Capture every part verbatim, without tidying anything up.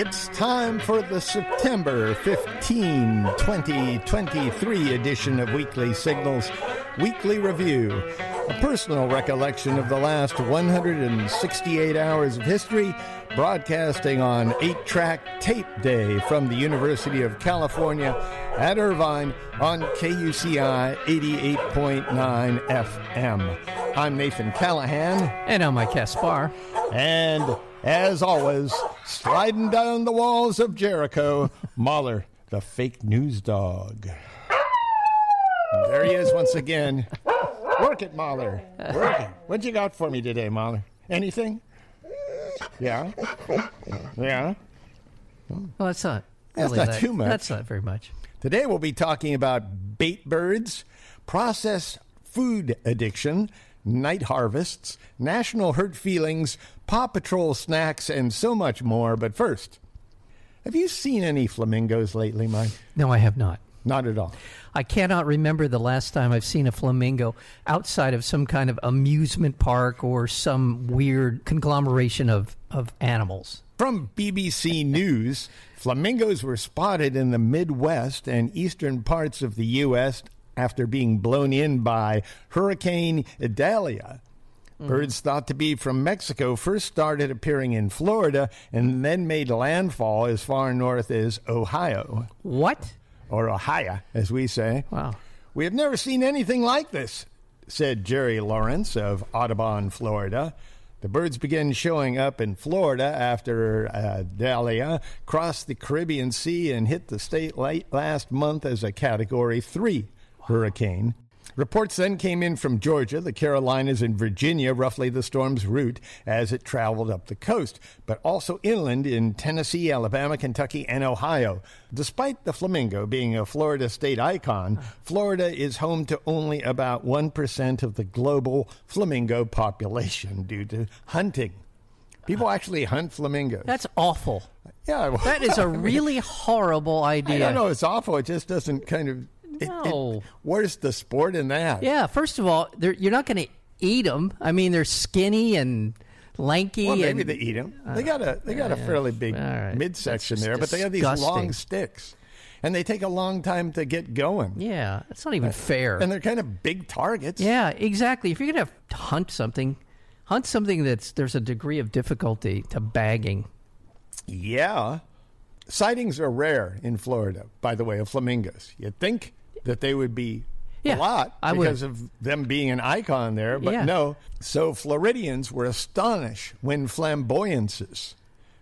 It's time for the September fifteenth, twenty twenty-three edition of Weekly Signals Weekly Review, a personal recollection of the last one hundred sixty-eight hours of history, broadcasting on eight-Track Tape Day from the University of California at Irvine on K U C I eighty-eight point nine F M. I'm Nathan Callahan. And I'm Mike Caspar. And as always, sliding down the walls of Jericho, Mahler, the fake news dog. There he is once again. Work it, Mahler. Work it. What you got for me today, Mahler? Anything? Yeah? Yeah? Well, that's not really That's not that, too much. That's not very much. Today we'll be talking about bait birds, processed food addiction, night harvests, national herd feelings, Paw Patrol snacks, and so much more. But first, have you seen any flamingos lately, Mike? No, I have not. Not at all. I cannot remember the last time I've seen a flamingo outside of some kind of amusement park or some weird conglomeration of, of animals. From B B C News, flamingos were spotted in the Midwest and eastern parts of the U S after being blown in by Hurricane Idalia. Birds thought to be from Mexico first started appearing in Florida and then made landfall as far north as Ohio. What? Or Ohio, as we say. Wow. We have never seen anything like this, said Jerry Lawrence of Audubon, Florida. The birds began showing up in Florida after uh, Dahlia crossed the Caribbean Sea and hit the state late last month as a Category three wow. hurricane. Reports then came in from Georgia, the Carolinas, and Virginia, roughly the storm's route as it traveled up the coast, but also inland in Tennessee, Alabama, Kentucky, and Ohio. Despite the flamingo being a Florida state icon, Florida is home to only about one percent of the global flamingo population due to hunting. People actually hunt flamingos. That's awful. Yeah, well, that is a really I mean, horrible idea. I don't know, it's awful. It just doesn't kind of... It, no. It, where's the sport in that? Yeah, first of all, you're not going to eat them. I mean, they're skinny and lanky. Well, maybe and, they eat them. Uh, they got a they got yeah, a fairly big right. midsection That's there, disgusting. But they have these long sticks, and they take a long time to get going. Yeah, it's not even uh, fair. And they're kind of big targets. Yeah, exactly. If you're going to hunt something, hunt something that's there's a degree of difficulty to bagging. Yeah. Sightings are rare in Florida, by the way, of flamingos. You'd think that they would be yeah, a lot because of them being an icon there, but yeah. no. So Floridians were astonished when flamboyances,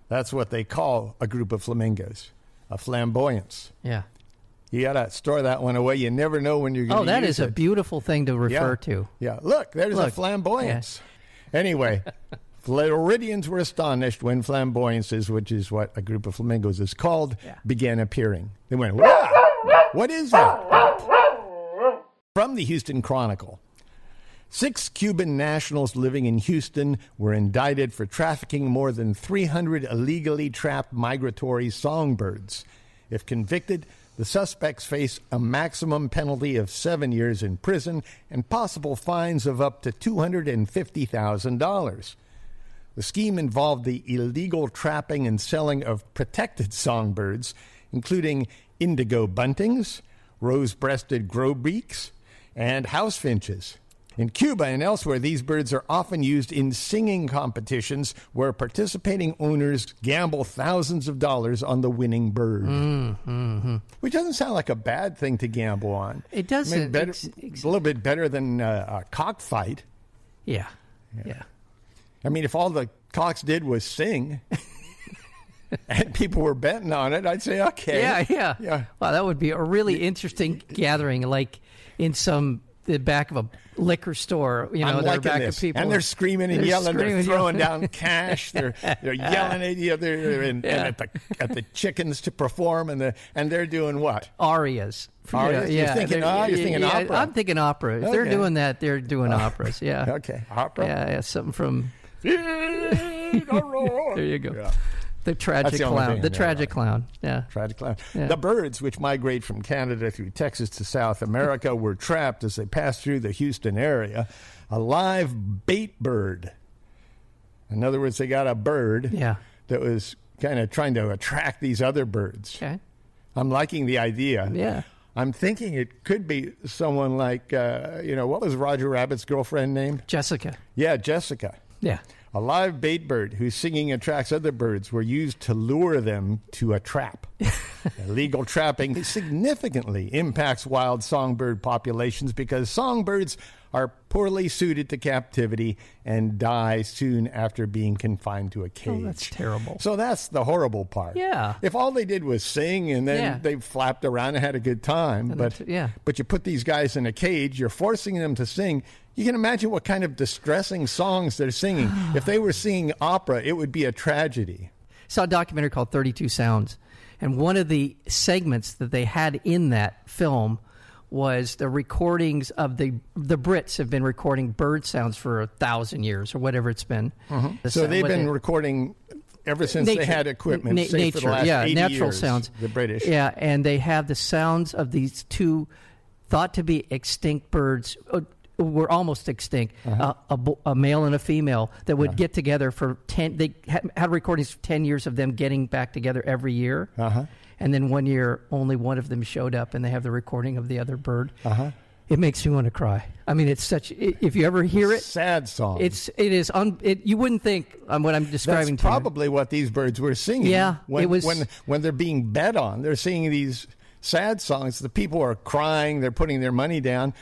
that's what they call a group of flamingos, a flamboyance. Yeah. You got to store that one away. You never know when you're going to use it. Oh, that is a beautiful thing to refer yeah. to. Yeah. Look, there's Look. a flamboyance. Yeah. Anyway. Floridians were astonished when flamboyances, which is what a group of flamingos is called, yeah. began appearing. They went, "Wow, what is that?" From the Houston Chronicle, six Cuban nationals living in Houston were indicted for trafficking more than three hundred illegally trapped migratory songbirds. If convicted, the suspects face a maximum penalty of seven years in prison and possible fines of up to two hundred fifty thousand dollars. The scheme involved the illegal trapping and selling of protected songbirds, including indigo buntings, rose-breasted grosbeaks, and house finches. In Cuba and elsewhere, these birds are often used in singing competitions where participating owners gamble thousands of dollars on the winning bird. Mm, mm-hmm. Which doesn't sound like a bad thing to gamble on. It doesn't. I mean, better, ex- ex- a little bit better than uh, a cockfight. Yeah, yeah. yeah. I mean, if all the cocks did was sing and people were betting on it, I'd say, okay. Yeah, yeah. yeah. Wow, that would be a really interesting gathering, like in some the back of a liquor store. You know, they're back of people. And they're screaming and they're yelling. Screaming they're throwing yelling. down cash. They're they're yelling at you. They're in, yeah. and at the at the chickens to perform, and the and they're doing what? Arias. Arias? Yeah, you're thinking, oh, you're thinking yeah, opera. I'm thinking opera. If okay. they're doing that, they're doing oh. operas. Yeah. Okay. Opera. Yeah, yeah. Something from. There you go. Yeah. The tragic the clown. The tragic clown. Yeah. Tragic clown. Yeah. The birds, which migrate from Canada through Texas to South America, were trapped as they passed through the Houston area. A live bait bird. In other words, they got a bird yeah. that was kind of trying to attract these other birds. Okay. I'm liking the idea. Yeah. I'm thinking it could be someone like, uh, you know, what was Roger Rabbit's girlfriend named? Jessica. Yeah, Jessica. Yeah. A live bait bird whose singing attracts other birds were used to lure them to a trap. Illegal trapping significantly impacts wild songbird populations because songbirds are poorly suited to captivity and die soon after being confined to a cage. Oh, that's terrible. So that's the horrible part. Yeah. If all they did was sing and then yeah. they flapped around and had a good time, and but yeah. but you put these guys in a cage, you're forcing them to sing. You can imagine what kind of distressing songs they're singing. If they were singing opera, it would be a tragedy. I saw a documentary called thirty-two Sounds, and one of the segments that they had in that film was the recordings of the the Brits have been recording bird sounds for a thousand years or whatever it's been. Mm-hmm. The so sound, they've been it, recording ever since nature, they had equipment, na- say nature, for the last yeah, eighty natural years, sounds. The British. Yeah, and they have the sounds of these two thought to be extinct birds. Uh, were almost extinct, uh-huh. uh, a, a male and a female that would uh-huh. get together for ten, they had, had recordings for ten years of them getting back together every year. Uh-huh. And then one year, only one of them showed up and they have the recording of the other bird. Uh-huh. It makes me want to cry. I mean, it's such, it, if you ever hear it. Sad song. It's, it is, un, it, you wouldn't think um, what I'm describing. That's to probably you. What these birds were singing. Yeah. When, it was, when, when they're being bet on, they're singing these sad songs. The people are crying. They're putting their money down.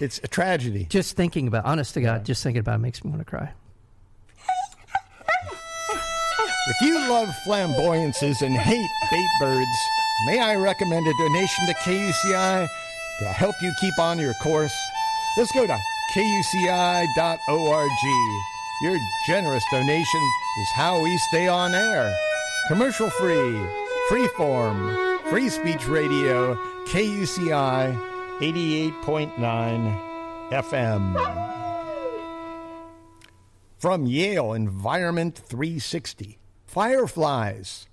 It's a tragedy. Just thinking about, honest to God, just thinking about it makes me want to cry. If you love flamboyances and hate bait birds, may I recommend a donation to K U C I to help you keep on your course? Let's go to K U C I dot org. Your generous donation is how we stay on air. Commercial free, free form, free speech radio, K U C I. eighty-eight point nine F M. From Yale Environment three sixty, fireflies,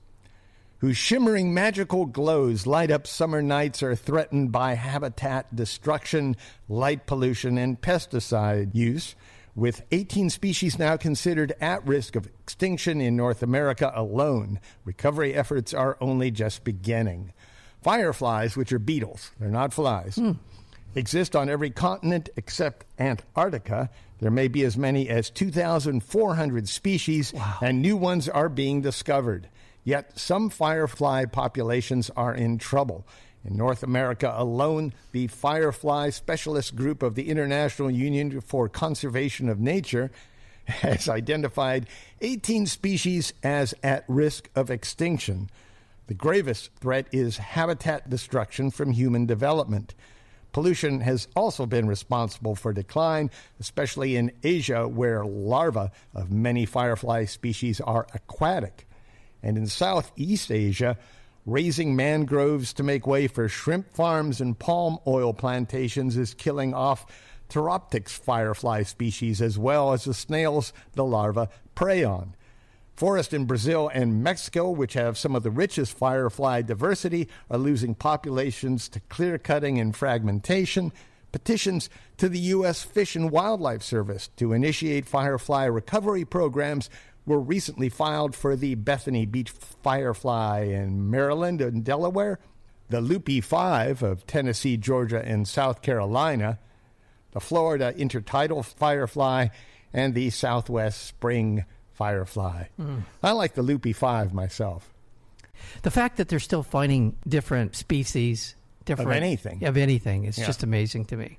whose shimmering magical glows light up summer nights, are threatened by habitat destruction, light pollution, and pesticide use, with eighteen species now considered at risk of extinction in North America alone. Recovery efforts are only just beginning. Fireflies, which are beetles, they're not flies, mm. exist on every continent except Antarctica. There may be as many as two thousand four hundred species, wow. and new ones are being discovered. Yet some firefly populations are in trouble. In North America alone, the Firefly Specialist Group of the International Union for Conservation of Nature has identified eighteen species as at risk of extinction. The gravest threat is habitat destruction from human development. Pollution has also been responsible for decline, especially in Asia, where larvae of many firefly species are aquatic. And in Southeast Asia, raising mangroves to make way for shrimp farms and palm oil plantations is killing off Pteroptyx firefly species, as well as the snails the larvae prey on. Forests in Brazil and Mexico, which have some of the richest firefly diversity, are losing populations to clear-cutting and fragmentation. Petitions to the U S Fish and Wildlife Service to initiate firefly recovery programs were recently filed for the Bethany Beach Firefly in Maryland and Delaware, the Loopy five of Tennessee, Georgia, and South Carolina, the Florida Intertidal Firefly, and the Southwest Spring Firefly. Mm. I like the Loopy five myself. The fact that they're still finding different species, different of anything, of anything, is yeah. just amazing to me.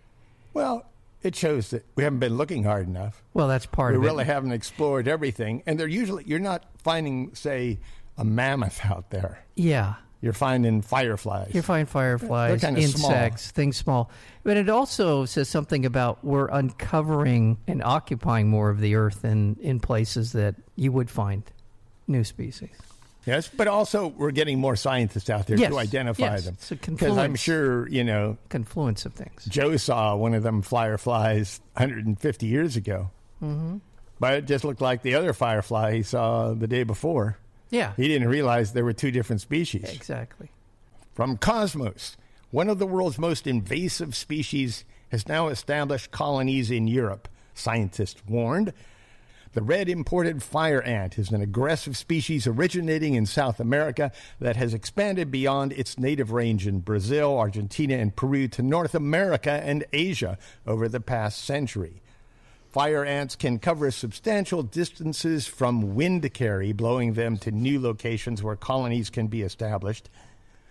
Well, it shows that we haven't been looking hard enough. Well, that's part we of it. We really haven't explored everything, and they're usually you're not finding, say, a mammoth out there. Yeah, you're finding fireflies. You're finding fireflies, they're, they're insects, small. Things small. But it also says something about we're uncovering and occupying more of the earth in, in places that you would find new species. Yes, but also we're getting more scientists out there yes. to identify yes. them. It's a confluence. Because I'm sure, you know... Confluence of things. Joe saw one of them fireflies one hundred fifty years ago. Mm-hmm. But it just looked like the other firefly he saw the day before. Yeah. He didn't realize there were two different species. Exactly. From Cosmos, one of the world's most invasive species has now established colonies in Europe, scientists warned. The red imported fire ant is an aggressive species originating in South America that has expanded beyond its native range in Brazil, Argentina, and Peru to North America and Asia over the past century. Fire ants can cover substantial distances from wind carry, blowing them to new locations where colonies can be established.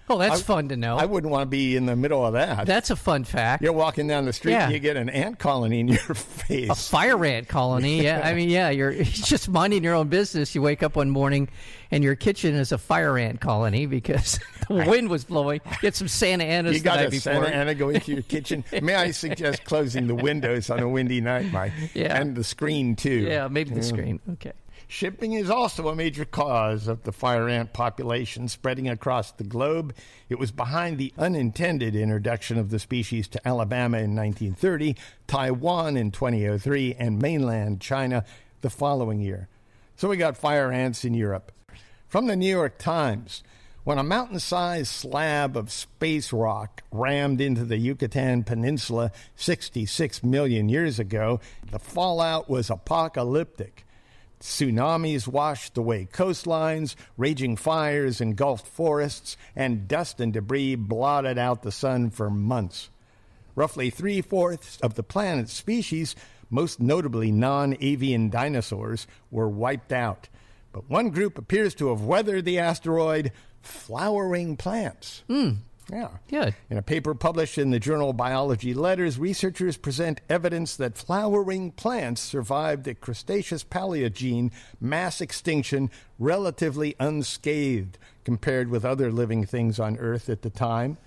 Oh, that's I, fun to know. I wouldn't want to be in the middle of that. That's a fun fact. You're walking down the street yeah. and you get an ant colony in your face. A fire ant colony. yeah. I mean, yeah, you're just minding your own business. You wake up one morning and your kitchen is a fire ant colony because the wind was blowing. Get some Santa Ana's the night before. You got a Santa Ana going to your kitchen. May I suggest closing the windows on a windy night, Mike? Yeah. And the screen, too. Yeah, maybe the yeah. screen. Okay. Shipping is also a major cause of the fire ant population spreading across the globe. It was behind the unintended introduction of the species to Alabama in nineteen thirty, Taiwan in twenty oh three, and mainland China the following year. So we got fire ants in Europe. From the New York Times, when a mountain-sized slab of space rock rammed into the Yucatan Peninsula sixty-six million years ago, the fallout was apocalyptic. Tsunamis washed away coastlines, raging fires engulfed forests, and dust and debris blotted out the sun for months. Roughly three-fourths of the planet's species, most notably non-avian dinosaurs, were wiped out. But one group appears to have weathered the asteroid, flowering plants. Mm. Yeah. yeah. In a paper published in the journal Biology Letters, researchers present evidence that flowering plants survived the Cretaceous-Paleogene mass extinction relatively unscathed compared with other living things on Earth at the time.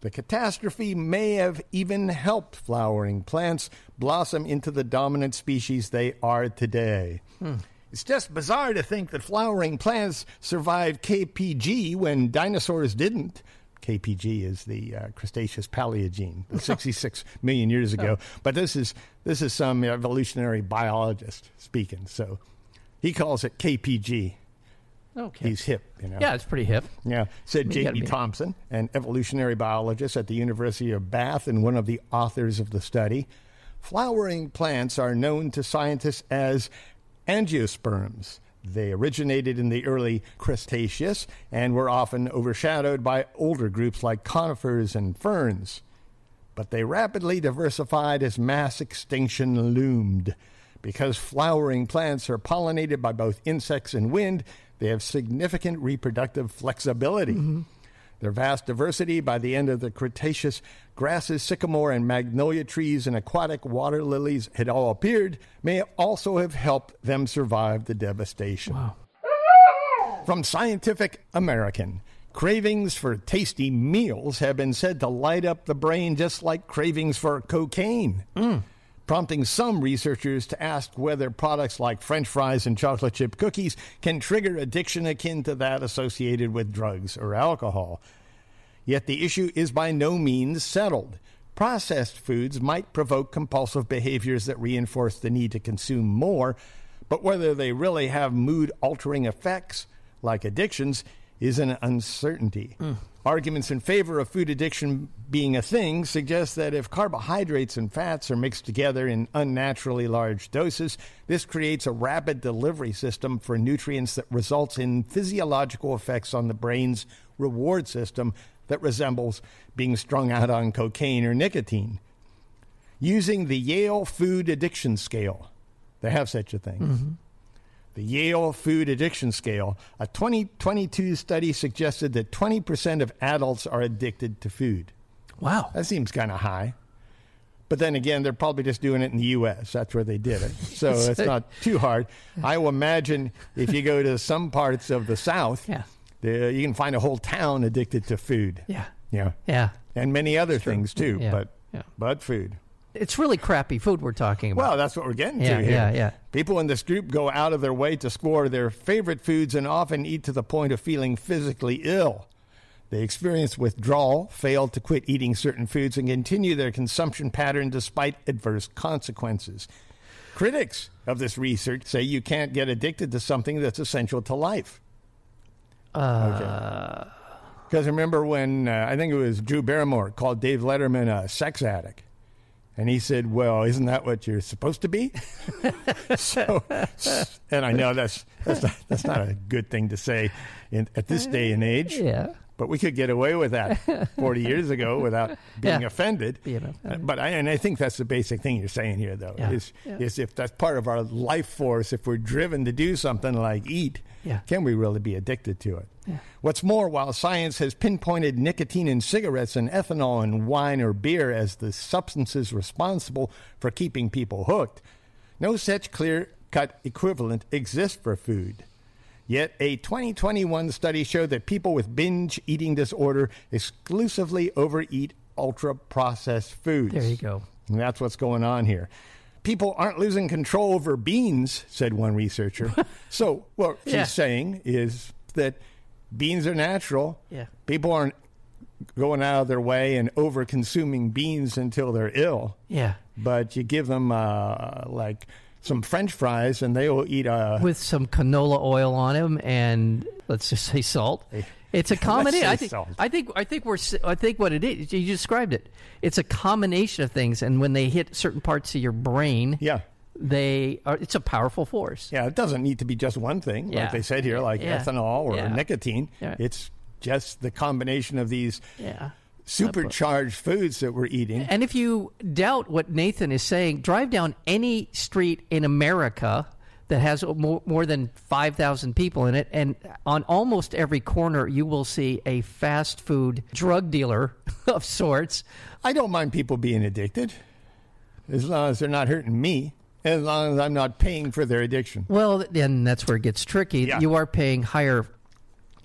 The catastrophe may have even helped flowering plants blossom into the dominant species they are today. Hmm. It's just bizarre to think that flowering plants survived K P G when dinosaurs didn't. K P G is the uh, Cretaceous-Paleogene, sixty-six million years ago. But this is this is some evolutionary biologist speaking. So he calls it K P G. Okay. He's hip, you know. Yeah, it's pretty hip. Yeah, said I mean, J B Thompson, an evolutionary biologist at the University of Bath and one of the authors of the study. Flowering plants are known to scientists as angiosperms. They originated in the early Cretaceous and were often overshadowed by older groups like conifers and ferns. But they rapidly diversified as mass extinction loomed. Because flowering plants are pollinated by both insects and wind, they have significant reproductive flexibility. Mm-hmm. Their vast diversity by the end of the Cretaceous, grasses, sycamore, and magnolia trees and aquatic water lilies had all appeared, may also have helped them survive the devastation. Wow. From Scientific American, cravings for tasty meals have been said to light up the brain just like cravings for cocaine, mm. prompting some researchers to ask whether products like French fries and chocolate chip cookies can trigger addiction akin to that associated with drugs or alcohol. Yet the issue is by no means settled. Processed foods might provoke compulsive behaviors that reinforce the need to consume more, but whether they really have mood-altering effects, like addictions, is an uncertainty. Mm. Arguments in favor of food addiction being a thing suggest that if carbohydrates and fats are mixed together in unnaturally large doses, this creates a rapid delivery system for nutrients that results in physiological effects on the brain's reward system that resembles being strung out on cocaine or nicotine. Using the Yale Food Addiction Scale, they have such a thing. Mm-hmm. The Yale Food Addiction Scale, a twenty twenty-two study suggested that twenty percent of adults are addicted to food. Wow. That seems kind of high. But then again, they're probably just doing it in the U S That's where they did it. So it's not too hard. I will imagine if you go to some parts of the South, yeah. the, you can find a whole town addicted to food. Yeah. Yeah. Yeah. And many other things, too, yeah. but yeah. but food. It's really crappy food we're talking about. Well, that's what we're getting yeah, to here. Yeah, yeah. People in this group go out of their way to score their favorite foods and often eat to the point of feeling physically ill. They experience withdrawal, fail to quit eating certain foods, and continue their consumption pattern despite adverse consequences. Critics of this research say you can't get addicted to something that's essential to life. Uh... Okay. Because remember when, uh, I think it was Drew Barrymore called Dave Letterman a sex addict. And he said, well, isn't that what you're supposed to be? So, and I know that's that's not, that's not a good thing to say in, at this day and age. Yeah. But we could get away with that forty years ago without being yeah. offended. You know, I mean, but I, and I think that's the basic thing you're saying here, though, yeah. is yeah. is if that's part of our life force, if we're driven to do something like eat, yeah. can we really be addicted to it? Yeah. What's more, while science has pinpointed nicotine in cigarettes and ethanol in wine or beer as the substances responsible for keeping people hooked, no such clear-cut equivalent exists for food. Yet, a twenty twenty-one study showed that people with binge eating disorder exclusively overeat ultra-processed foods. There you go. And that's what's going on here. People aren't losing control over beans, said one researcher. So what she's yeah. saying is that beans are natural. Yeah. People aren't going out of their way and over-consuming beans until they're ill. Yeah. But you give them, uh, like... some French fries, and they will eat a... with some canola oil on them, and let's just say salt. It's a combination. I think. Salt. I think. I think we're. I think what it is. You described it. It's a combination of things, and when they hit certain parts of your brain, yeah, they are. It's a powerful force. Yeah, it doesn't need to be just one thing, yeah. like they said here, like yeah. ethanol or yeah. nicotine. Yeah. It's just the combination of these. Yeah. Supercharged foods that we're eating. And if you doubt what Nathan is saying, drive down any street in America that has more, more than five thousand people in it, and on almost every corner you will see a fast food drug dealer of sorts. I don't mind people being addicted, as long as they're not hurting me. As long as I'm not paying for their addiction. Well, then that's where it gets tricky. Yeah. You are paying higher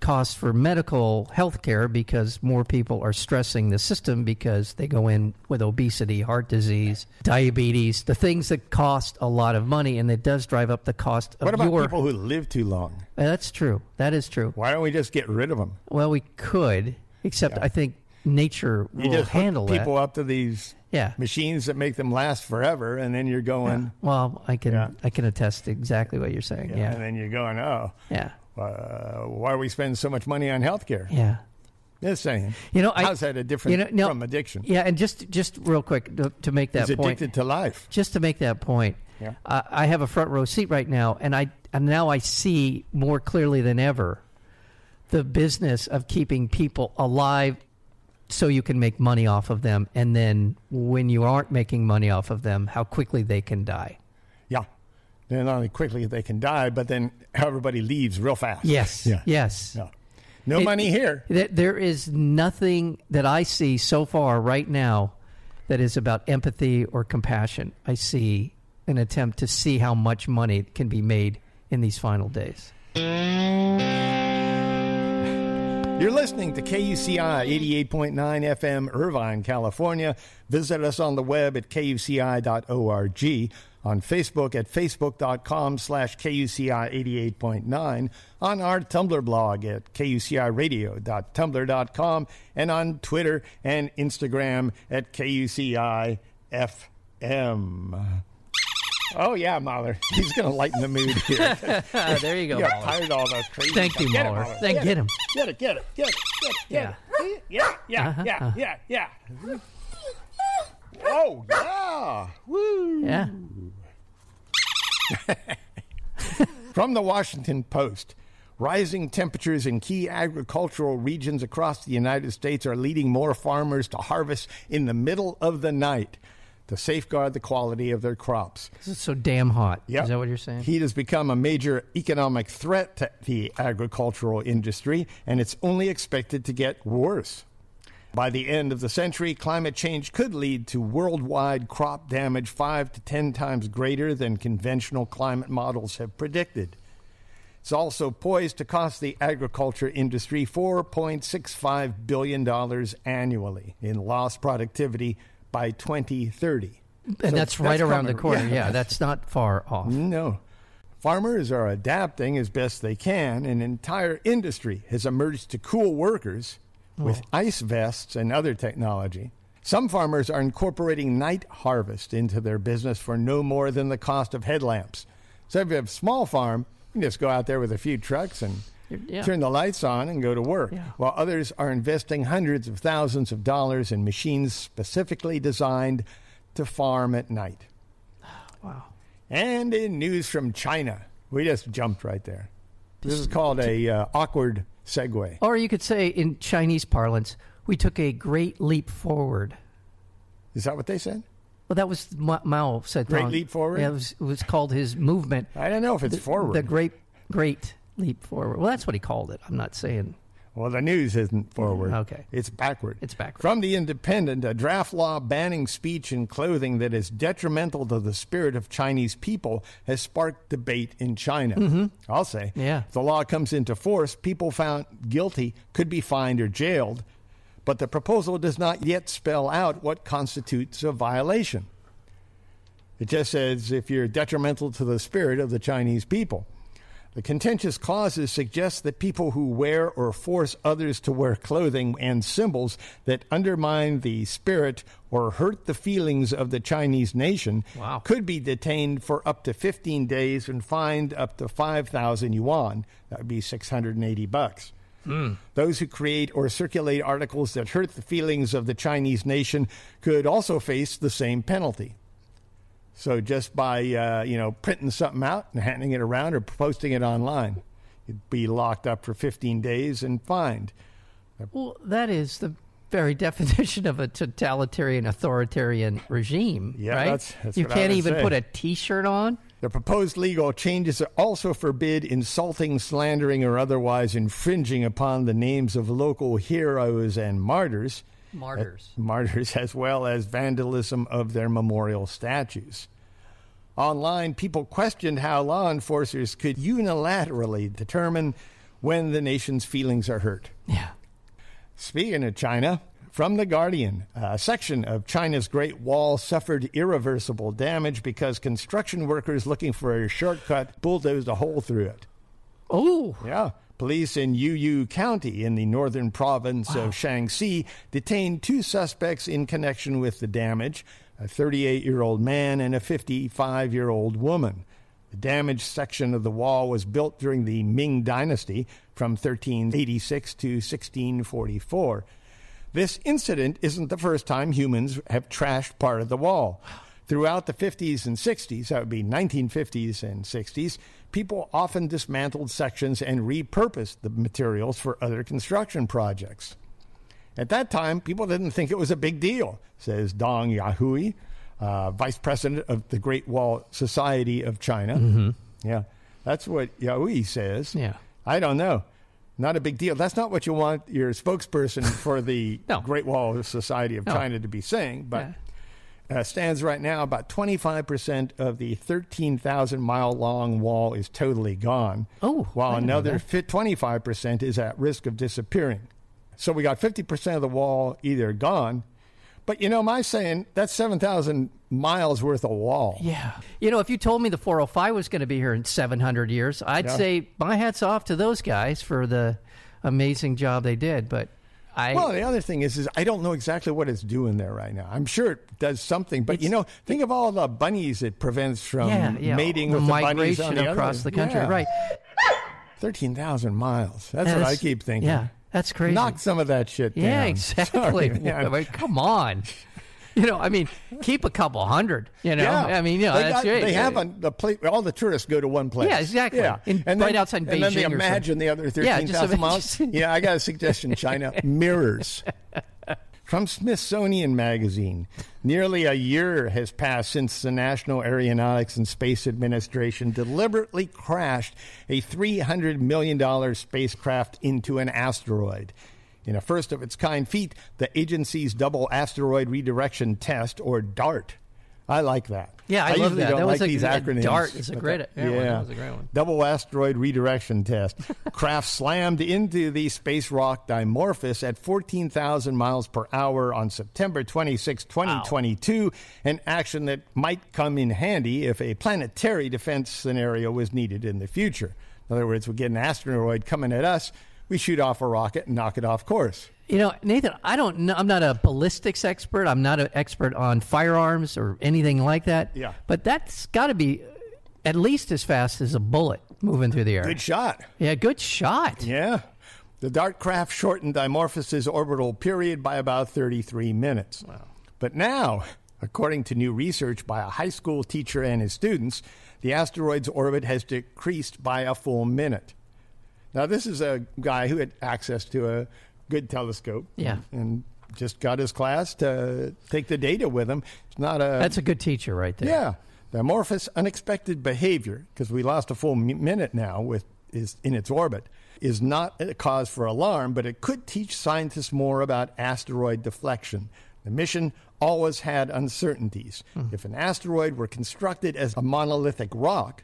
cost for medical health care because more people are stressing the system because they go in with obesity, heart disease, diabetes, the things that cost a lot of money, and it does drive up the cost of your... What about your... people who live too long? That's true. That is true. Why don't we just get rid of them? Well, we could, except yeah. I think nature will handle that. You just handle hook people that. Up to these... Yeah, machines that make them last forever, and then you're going... Yeah. Well, I can yeah. I can attest to exactly what you're saying, yeah. yeah. And then you're going, oh... Yeah. Uh, why are we spending so much money on healthcare? Yeah, just saying. You know, I, how's that a different you know, no, from addiction? Yeah, and just just real quick to, to make that He's point. Addicted to life. Just to make that point. Yeah, uh, I have a front row seat right now, and I and now I see more clearly than ever the business of keeping people alive, so you can make money off of them, and then when you aren't making money off of them, how quickly they can die. Yeah. And not only quickly they can die, but then everybody leaves real fast. Yes, yeah. yes. No, no it, money here. There is nothing that I see so far right now that is about empathy or compassion. I see an attempt to see how much money can be made in these final days. You're listening to K U C I eighty-eight point nine F M, Irvine, California. Visit us on the web at K U C I dot org. On Facebook at facebook.com slash KUCI 88.9, on our Tumblr blog at K U C I radio dot tumblr dot com, and on Twitter and Instagram at K U C I F M. Oh, yeah, Mahler. He's going to lighten the mood here. There you go, Mahler. You're tired of all those crazy Thank stuff. You, Mahler. Mahler. Thank get, get him. Get it, get it, get it, get it, get yeah. it. Yeah, yeah, uh-huh. yeah, yeah, yeah, yeah. Oh, yeah. Woo. Yeah. From the Washington Post, rising temperatures in key agricultural regions across the United States are leading more farmers to harvest in the middle of the night to safeguard the quality of their crops. This is so damn hot. Yep. Is that what you're saying? Heat has become a major economic threat to the agricultural industry, and it's only expected to get worse. By the end of the century, climate change could lead to worldwide crop damage five to ten times greater than conventional climate models have predicted. It's also poised to cost the agriculture industry four point six five billion dollars annually in lost productivity by twenty thirty. And so that's right that's around coming, the corner. Yeah. yeah, that's not far off. No. Farmers are adapting as best they can. An entire industry has emerged to cool workers with ice vests and other technology. Some farmers are incorporating night harvest into their business for no more than the cost of headlamps. So if you have a small farm, you can just go out there with a few trucks and yeah. turn the lights on and go to work, yeah. while others are investing hundreds of thousands of dollars in machines specifically designed to farm at night. Wow. And in news from China, we just jumped right there. This is called a uh, awkward segue. Or you could say in Chinese parlance, we took a great leap forward. Is that what they said? Well, that was Ma- Mao said. Great wrong. Leap forward? Yeah, it was, it was called his movement. I don't know if it's the, forward. The great, great leap forward. Well, that's what he called it. I'm not saying. Well, the news isn't forward. Mm, okay. It's backward. It's backward. From The Independent, a draft law banning speech and clothing that is detrimental to the spirit of Chinese people has sparked debate in China. Mm-hmm. I'll say. Yeah. If the law comes into force, people found guilty could be fined or jailed, but the proposal does not yet spell out what constitutes a violation. It just says if you're detrimental to the spirit of the Chinese people. The contentious clauses suggest that people who wear or force others to wear clothing and symbols that undermine the spirit or hurt the feelings of the Chinese nation wow. could be detained for up to fifteen days and fined up to five thousand yuan. That would be six hundred eighty bucks. Mm. Those who create or circulate articles that hurt the feelings of the Chinese nation could also face the same penalty. So just by, uh, you know, printing something out and handing it around or posting it online, you'd be locked up for fifteen days and fined. Well, that is the very definition of a totalitarian, authoritarian regime, yeah, right? That's, that's you what can't I would even say. Put a T-shirt on. The proposed legal changes also forbid insulting, slandering, or otherwise infringing upon the names of local heroes and martyrs. Martyrs. Uh, martyrs, as well as vandalism of their memorial statues. Online, people questioned how law enforcers could unilaterally determine when the nation's feelings are hurt. Yeah. Speaking of China, from The Guardian, a section of China's Great Wall suffered irreversible damage because construction workers looking for a shortcut bulldozed a hole through it. Oh. Yeah. Police in Yuyu County in the northern province wow. of Shaanxi detained two suspects in connection with the damage, a thirty-eight-year-old man and a fifty-five-year-old woman. The damaged section of the wall was built during the Ming Dynasty from thirteen eighty-six to sixteen forty-four. This incident isn't the first time humans have trashed part of the wall. Throughout the fifties and sixties, that would be nineteen fifties and sixties, people often dismantled sections and repurposed the materials for other construction projects. At that time, people didn't think it was a big deal, says Dong Yahui, uh, vice president of the Great Wall Society of China. Mm-hmm. Yeah, that's what Yahui says. Yeah, I don't know. Not a big deal. That's not what you want your spokesperson for the no. Great Wall Society of no. China to be saying, but yeah. uh, stands right now about twenty-five percent of the thirteen thousand mile long wall is totally gone, oh, while another twenty-five percent is at risk of disappearing. So we got fifty percent of the wall either gone, but you know, my saying, that's seven thousand miles worth of wall. Yeah. You know, if you told me the four oh five was going to be here in seven hundred years, I'd yeah. say my hat's off to those guys for the amazing job they did. But I. Well, the other thing is, is I don't know exactly what it's doing there right now. I'm sure it does something, but you know, think of all the bunnies it prevents from yeah, yeah, mating with the bunnies on the migration across other. the country. Yeah. Right. thirteen thousand miles. That's and what I keep thinking. Yeah. That's crazy. Knock some of that shit down. Yeah, exactly. Sorry, I mean, come on. You know, I mean, keep a couple hundred, you know. Yeah. I mean, you know, they that's got, They have a, a place, all the tourists go to one place. Yeah, exactly. Yeah. In, and right then, outside and Beijing. And then they imagine the other thirteen thousand yeah, miles. Yeah, I got a suggestion, China. Mirrors. From Smithsonian Magazine, nearly a year has passed since the National Aeronautics and Space Administration deliberately crashed a three hundred million dollars spacecraft into an asteroid. In a first-of-its-kind feat, the agency's Double Asteroid Redirection Test, or DART. I like that. Yeah, I, I love that. Don't that was like a, these acronyms. DART is a great, that, yeah, yeah. One, that was a great one. Double Asteroid Redirection Test. Craft slammed into the space rock Dimorphos at fourteen thousand miles per hour on September twenty-sixth, twenty twenty-two, wow. an action that might come in handy if a planetary defense scenario was needed in the future. In other words, we get an asteroid coming at us, we shoot off a rocket and knock it off course. You know, Nathan, I don't know. I'm not a ballistics expert. I'm not an expert on firearms or anything like that. Yeah. But that's got to be at least as fast as a bullet moving through the air. Good shot. Yeah, good shot. Yeah. The DART craft shortened Dimorphos' orbital period by about thirty-three minutes. Wow. But now, According to new research by a high school teacher and his students, the asteroid's orbit has decreased by a full minute. Now, this is a guy who had access to a good telescope. Yeah. And, and just got his class to take the data with him. It's not a... That's a good teacher right there. Yeah. Dimorphos' unexpected behavior, because we lost a full minute now with is in its orbit, is not a cause for alarm, but it could teach scientists more about asteroid deflection. The mission always had uncertainties. Mm. If an asteroid were constructed as a monolithic rock,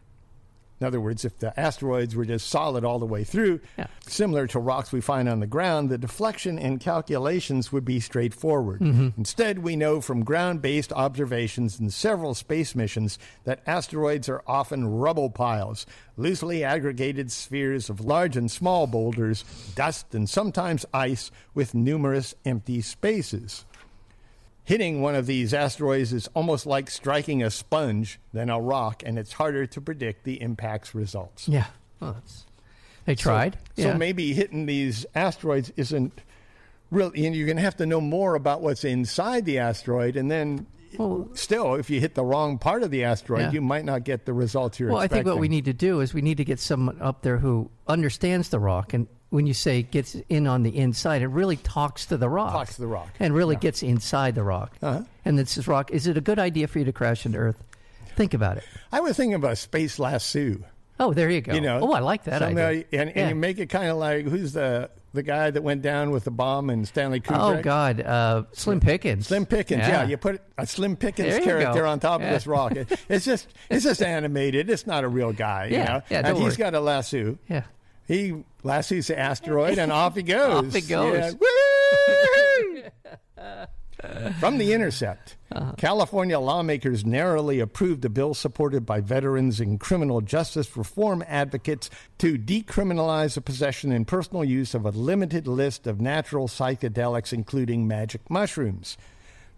in other words, if the asteroids were just solid all the way through, yeah. similar to rocks we find on the ground, the deflection and calculations would be straightforward. Mm-hmm. Instead, we know from ground-based observations in several space missions that asteroids are often rubble piles, loosely aggregated spheres of large and small boulders, dust, and sometimes ice with numerous empty spaces. Hitting one of these asteroids is almost like striking a sponge than a rock, and it's harder to predict the impact's results. Yeah. Well, that's, they tried. So, yeah. so maybe hitting these asteroids isn't really, and you're going to have to know more about what's inside the asteroid, and then well, still, if you hit the wrong part of the asteroid, yeah. you might not get the results you're well, expecting. Well, I think what we need to do is we need to get someone up there who understands the rock, and when you say gets in on the inside, it really talks to the rock. Talks to the rock. And really yeah. gets inside the rock. Uh-huh. And this is rock. Is it a good idea for you to crash into Earth? Think about it. I was thinking about Space Lasso. Oh, there you go. You know, oh, I like that idea. And, and yeah. you make it kind of like, who's the the guy that went down with the bomb and Stanley Kubrick? Oh, God. Uh, Slim Pickens. Slim Pickens, yeah. yeah. You put a Slim Pickens character go. on top yeah. of this rock. It, it's just it's just animated. It's not a real guy. Yeah, you know? yeah don't And worry. He's got a lasso. Yeah. He lassoes the asteroid, and off he goes. Off he goes. Yeah. Woo! From The Intercept, uh-huh. California lawmakers narrowly approved a bill supported by veterans and criminal justice reform advocates to decriminalize the possession and personal use of a limited list of natural psychedelics, including magic mushrooms.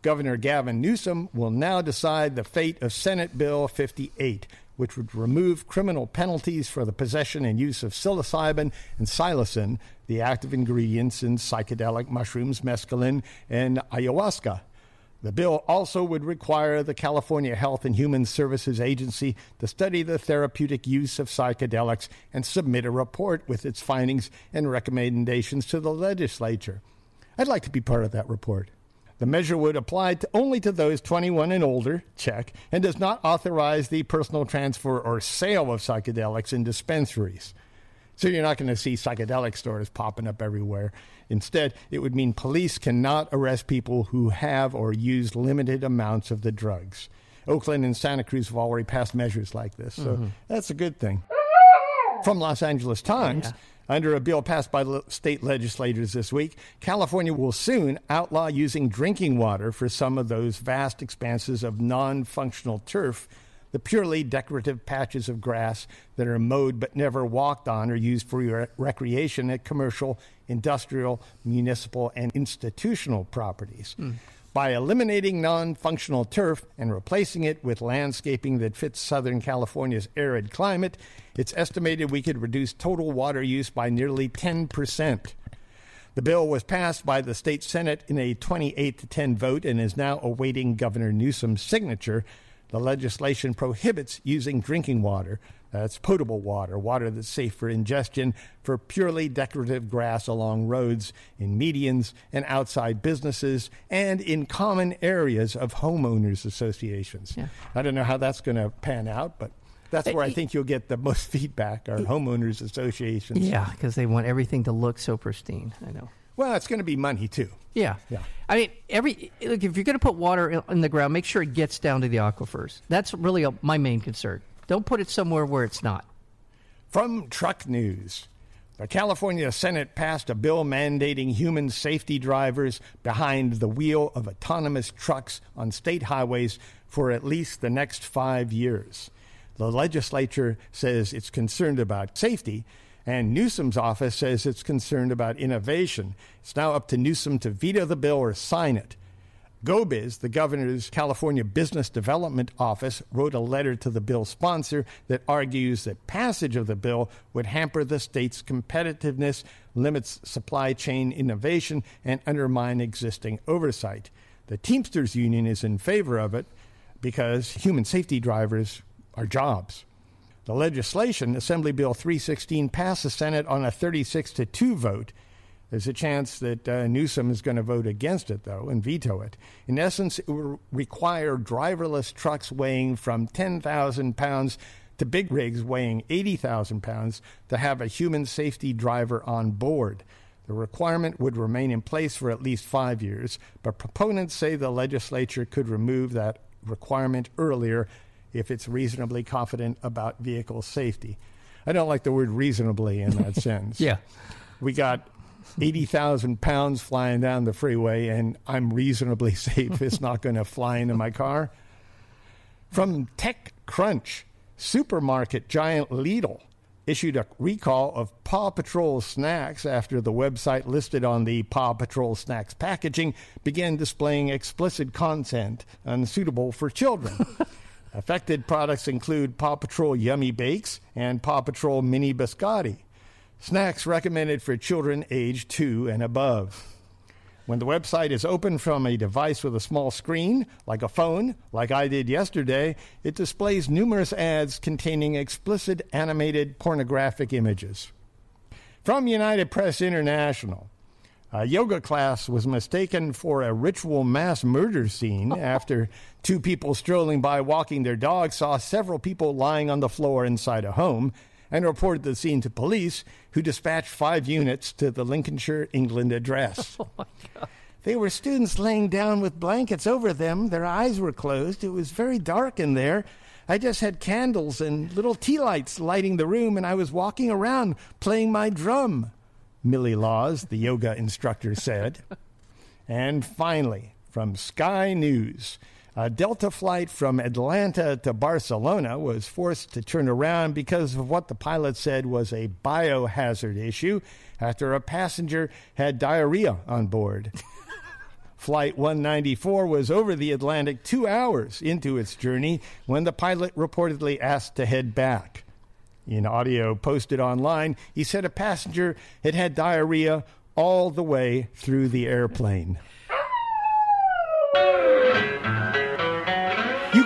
Governor Gavin Newsom will now decide the fate of Senate Bill fifty-eight, which would remove criminal penalties for the possession and use of psilocybin and psilocin, the active ingredients in psychedelic mushrooms, mescaline, and ayahuasca. The bill also would require the California Health and Human Services Agency to study the therapeutic use of psychedelics and submit a report with its findings and recommendations to the legislature. I'd like to be part of that report. The measure would apply to only to those twenty-one and older, check, and does not authorize the personal transfer or sale of psychedelics in dispensaries. So you're not going to see psychedelic stores popping up everywhere. Instead, it would mean police cannot arrest people who have or use limited amounts of the drugs. Oakland and Santa Cruz have already passed measures like this, so mm-hmm. that's a good thing. From Los Angeles Times... Yeah. Under a bill passed by state legislators this week, California will soon outlaw using drinking water for some of those vast expanses of non-functional turf, the purely decorative patches of grass that are mowed but never walked on or used for re- recreation at commercial, industrial, municipal, and institutional properties. Mm. By eliminating non-functional turf and replacing it with landscaping that fits Southern California's arid climate, it's estimated we could reduce total water use by nearly ten percent. The bill was passed by the state Senate in a twenty-eight to ten vote and is now awaiting Governor Newsom's signature. The legislation prohibits using drinking water, that's potable water, water that's safe for ingestion, for purely decorative grass along roads, in medians, and outside businesses, and in common areas of homeowners associations. Yeah. I don't know how that's going to pan out, but that's where it, I think you'll get the most feedback, are homeowners associations. Yeah, because they want everything to look so pristine, I know. Well, it's going to be money, too. Yeah. yeah. I mean, every look, if you're going to put water in the ground, make sure it gets down to the aquifers. That's really a, my main concern. Don't put it somewhere where it's not. From Truck News, the California Senate passed a bill mandating human safety drivers behind the wheel of autonomous trucks on state highways for at least the next five years. The legislature says it's concerned about safety, and Newsom's office says it's concerned about innovation. It's now up to Newsom to veto the bill or sign it. GoBiz, the governor's California Business Development Office, wrote a letter to the bill sponsor that argues that passage of the bill would hamper the state's competitiveness, limits supply chain innovation, and undermine existing oversight. The Teamsters Union is in favor of it because human safety drivers are jobs. The legislation, Assembly Bill three sixteen, passed the Senate on a thirty-six to two vote. There's a chance that uh, Newsom is going to vote against it, though, and veto it. In essence, it will require driverless trucks weighing from ten thousand pounds to big rigs weighing eighty thousand pounds to have a human safety driver on board. The requirement would remain in place for at least five years, but proponents say the legislature could remove that requirement earlier if it's reasonably confident about vehicle safety. I don't like the word reasonably in that sense. Yeah. We got eighty thousand pounds flying down the freeway, and I'm reasonably safe. It's not going to fly into my car. From TechCrunch, supermarket giant Lidl issued a recall of Paw Patrol snacks after the website listed on the Paw Patrol snacks packaging began displaying explicit content unsuitable for children. Affected products include Paw Patrol Yummy Bakes and Paw Patrol Mini Biscotti. Snacks recommended for children age two and above. When the website is opened from a device with a small screen, like a phone, like I did yesterday, it displays numerous ads containing explicit animated pornographic images. From United Press International, a yoga class was mistaken for a ritual mass murder scene after two people strolling by walking their dogs saw several people lying on the floor inside a home, and reported the scene to police, who dispatched five units to the Lincolnshire, England address. Oh my God. They were students laying down with blankets over them. Their eyes were closed. It was very dark in there. I just had candles and little tea lights lighting the room, and I was walking around playing my drum, Millie Laws, the yoga instructor, said. And finally, from Sky News, a Delta flight from Atlanta to Barcelona was forced to turn around because of what the pilot said was a biohazard issue after a passenger had diarrhea on board. Flight one ninety-four was over the Atlantic two hours into its journey when the pilot reportedly asked to head back. In audio posted online, he said a passenger had had diarrhea all the way through the airplane. You